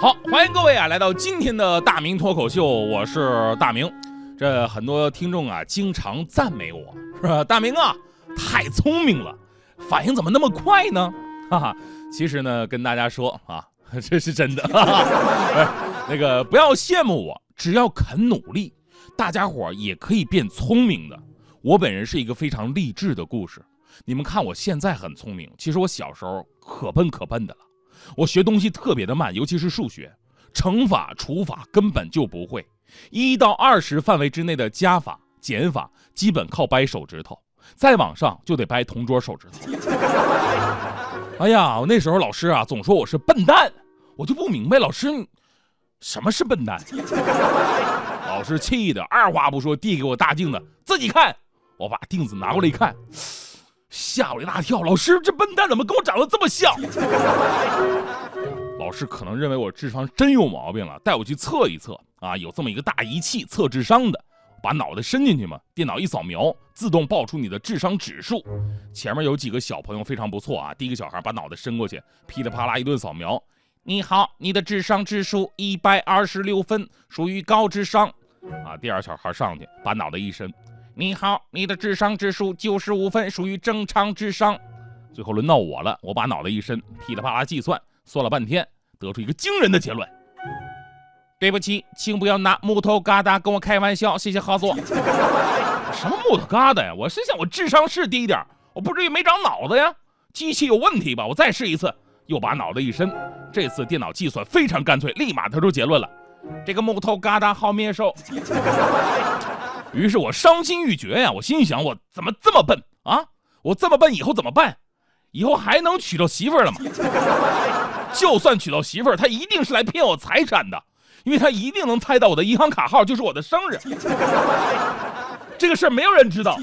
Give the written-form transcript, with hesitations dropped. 好，欢迎各位啊，来到今天的大明脱口秀，我是大明。这很多听众啊，经常赞美我，是吧？大明啊，太聪明了，反应怎么那么快呢？哈哈，其实呢，跟大家说啊，这是真的。那个不要羡慕我，只要肯努力，大家伙也可以变聪明的。我本人是一个非常励志的故事。你们看我现在很聪明，其实我小时候可笨的了。我学东西特别的慢，尤其是数学，乘法、除法根本就不会。1到20范围之内的加法、减法，基本靠掰手指头，再往上就得掰同桌手指头。哎呀，我那时候老师啊总说我是笨蛋，我就不明白老师什么是笨蛋。老师气的二话不说，递给我大镜子，自己看。我把镜子拿过来一看，吓我一大跳！老师，这笨蛋怎么跟我长得这么像？老师可能认为我智商真有毛病了，带我去测一测啊，有这么一个大仪器测智商的，把脑袋伸进去嘛，电脑一扫描，自动报出你的智商指数。前面有几个小朋友非常不错啊，第一个小孩把脑袋伸过去，噼里啪啦一顿扫描，你好，你的智商指数126分，属于高智商啊。第二小孩上去，把脑袋一伸。你好，你的智商指数95分，属于正常智商。最后轮到我了，我把脑袋一伸，噼里啪啦计算，算了半天，得出一个惊人的结论：对不起，请不要拿木头疙瘩跟我开玩笑，谢谢合作。什么木头疙瘩呀？我是想我智商是低一点，我不至于没长脑子呀。机器有问题吧？我再试一次，又把脑袋一伸。这次电脑计算非常干脆，立马得出结论了：这个木头疙瘩好面熟。于是我伤心欲绝呀！我心想，我怎么这么笨啊？我这么笨以后怎么办？以后还能娶到媳妇儿了吗？就算娶到媳妇儿，她一定是来骗我财产的，因为她一定能猜到我的银行卡号就是我的生日。这个事儿没有人知道。